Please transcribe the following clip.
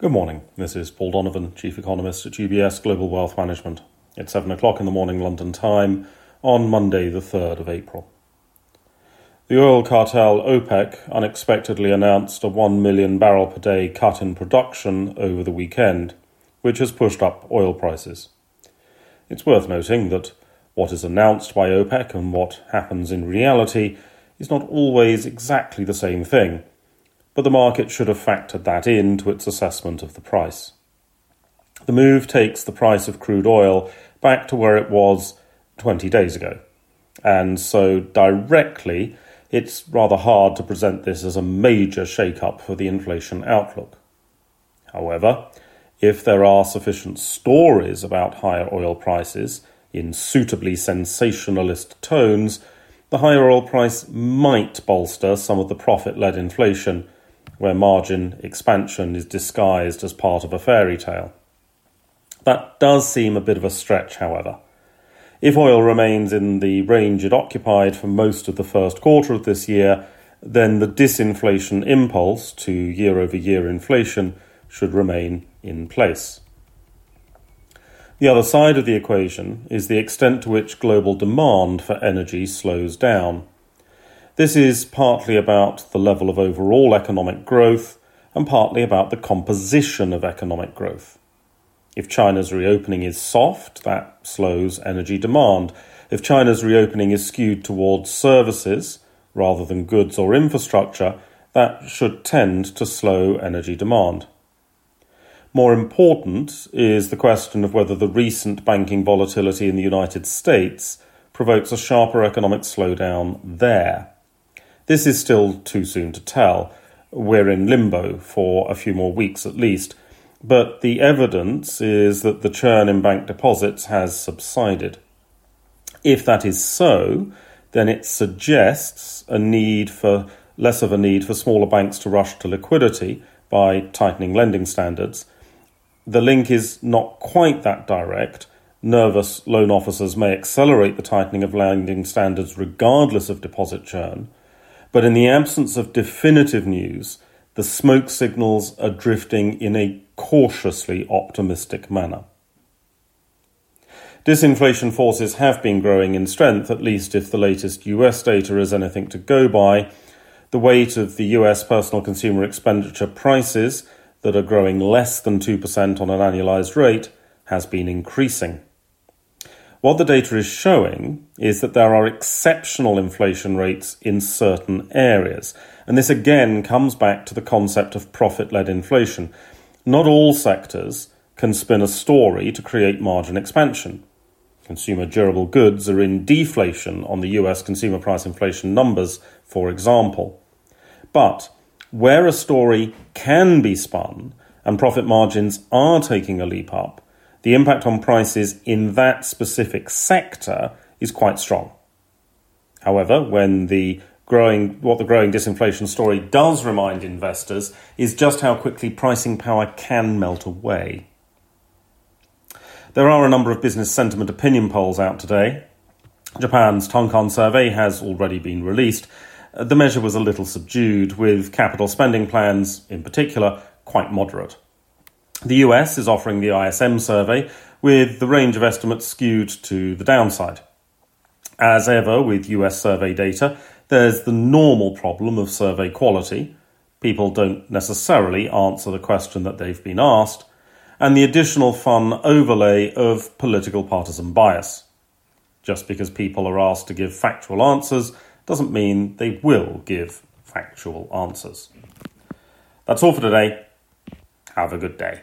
Good morning, this is Paul Donovan, Chief Economist at UBS Global Wealth Management. It's 7 o'clock in the morning London time on Monday the 3rd of April. The oil cartel OPEC unexpectedly announced a 1 million barrel per day cut in production over the weekend, which has pushed up oil prices. It's worth noting that what is announced by OPEC and what happens in reality is not always exactly the same thing, but the market should have factored that into its assessment of the price. The move takes the price of crude oil back to where it was 20 days ago, and so directly it's rather hard to present this as a major shake-up for the inflation outlook. However, if there are sufficient stories about higher oil prices in suitably sensationalist tones, the higher oil price might bolster some of the profit-led inflation, where margin expansion is disguised as part of a fairy tale. That does seem a bit of a stretch, however. If oil remains in the range it occupied for most of the first quarter of this year, then the disinflation impulse to year-over-year inflation should remain in place. The other side of the equation is the extent to which global demand for energy slows down. This is partly about the level of overall economic growth and partly about the composition of economic growth. If China's reopening is soft, that slows energy demand. If China's reopening is skewed towards services rather than goods or infrastructure, that should tend to slow energy demand. More important is the question of whether the recent banking volatility in the United States provokes a sharper economic slowdown there. This is still too soon to tell. We're in limbo for a few more weeks at least, but the evidence is that the churn in bank deposits has subsided. If that is so, then it suggests less of a need for smaller banks to rush to liquidity by tightening lending standards. The link is not quite that direct. Nervous loan officers may accelerate the tightening of lending standards regardless of deposit churn, but in the absence of definitive news, the smoke signals are drifting in a cautiously optimistic manner. Disinflation forces have been growing in strength, at least if the latest US data is anything to go by. The weight of the US personal consumer expenditure prices that are growing less than 2% on an annualized rate has been increasing. What the data is showing is that there are exceptional inflation rates in certain areas. And this again comes back to the concept of profit-led inflation. Not all sectors can spin a story to create margin expansion. Consumer durable goods are in deflation on the US consumer price inflation numbers, for example. But where a story can be spun and profit margins are taking a leap up, the impact on prices in that specific sector is quite strong. However, what the growing disinflation story does remind investors is just how quickly pricing power can melt away. There are a number of business sentiment opinion polls out today. Japan's Tankan survey has already been released. The measure was a little subdued, with capital spending plans, in particular, quite moderate. The US is offering the ISM survey, with the range of estimates skewed to the downside. As ever with US survey data, there's the normal problem of survey quality. People don't necessarily answer the question that they've been asked, and the additional fun overlay of political partisan bias. Just because people are asked to give factual answers doesn't mean they will give factual answers. That's all for today. Have a good day.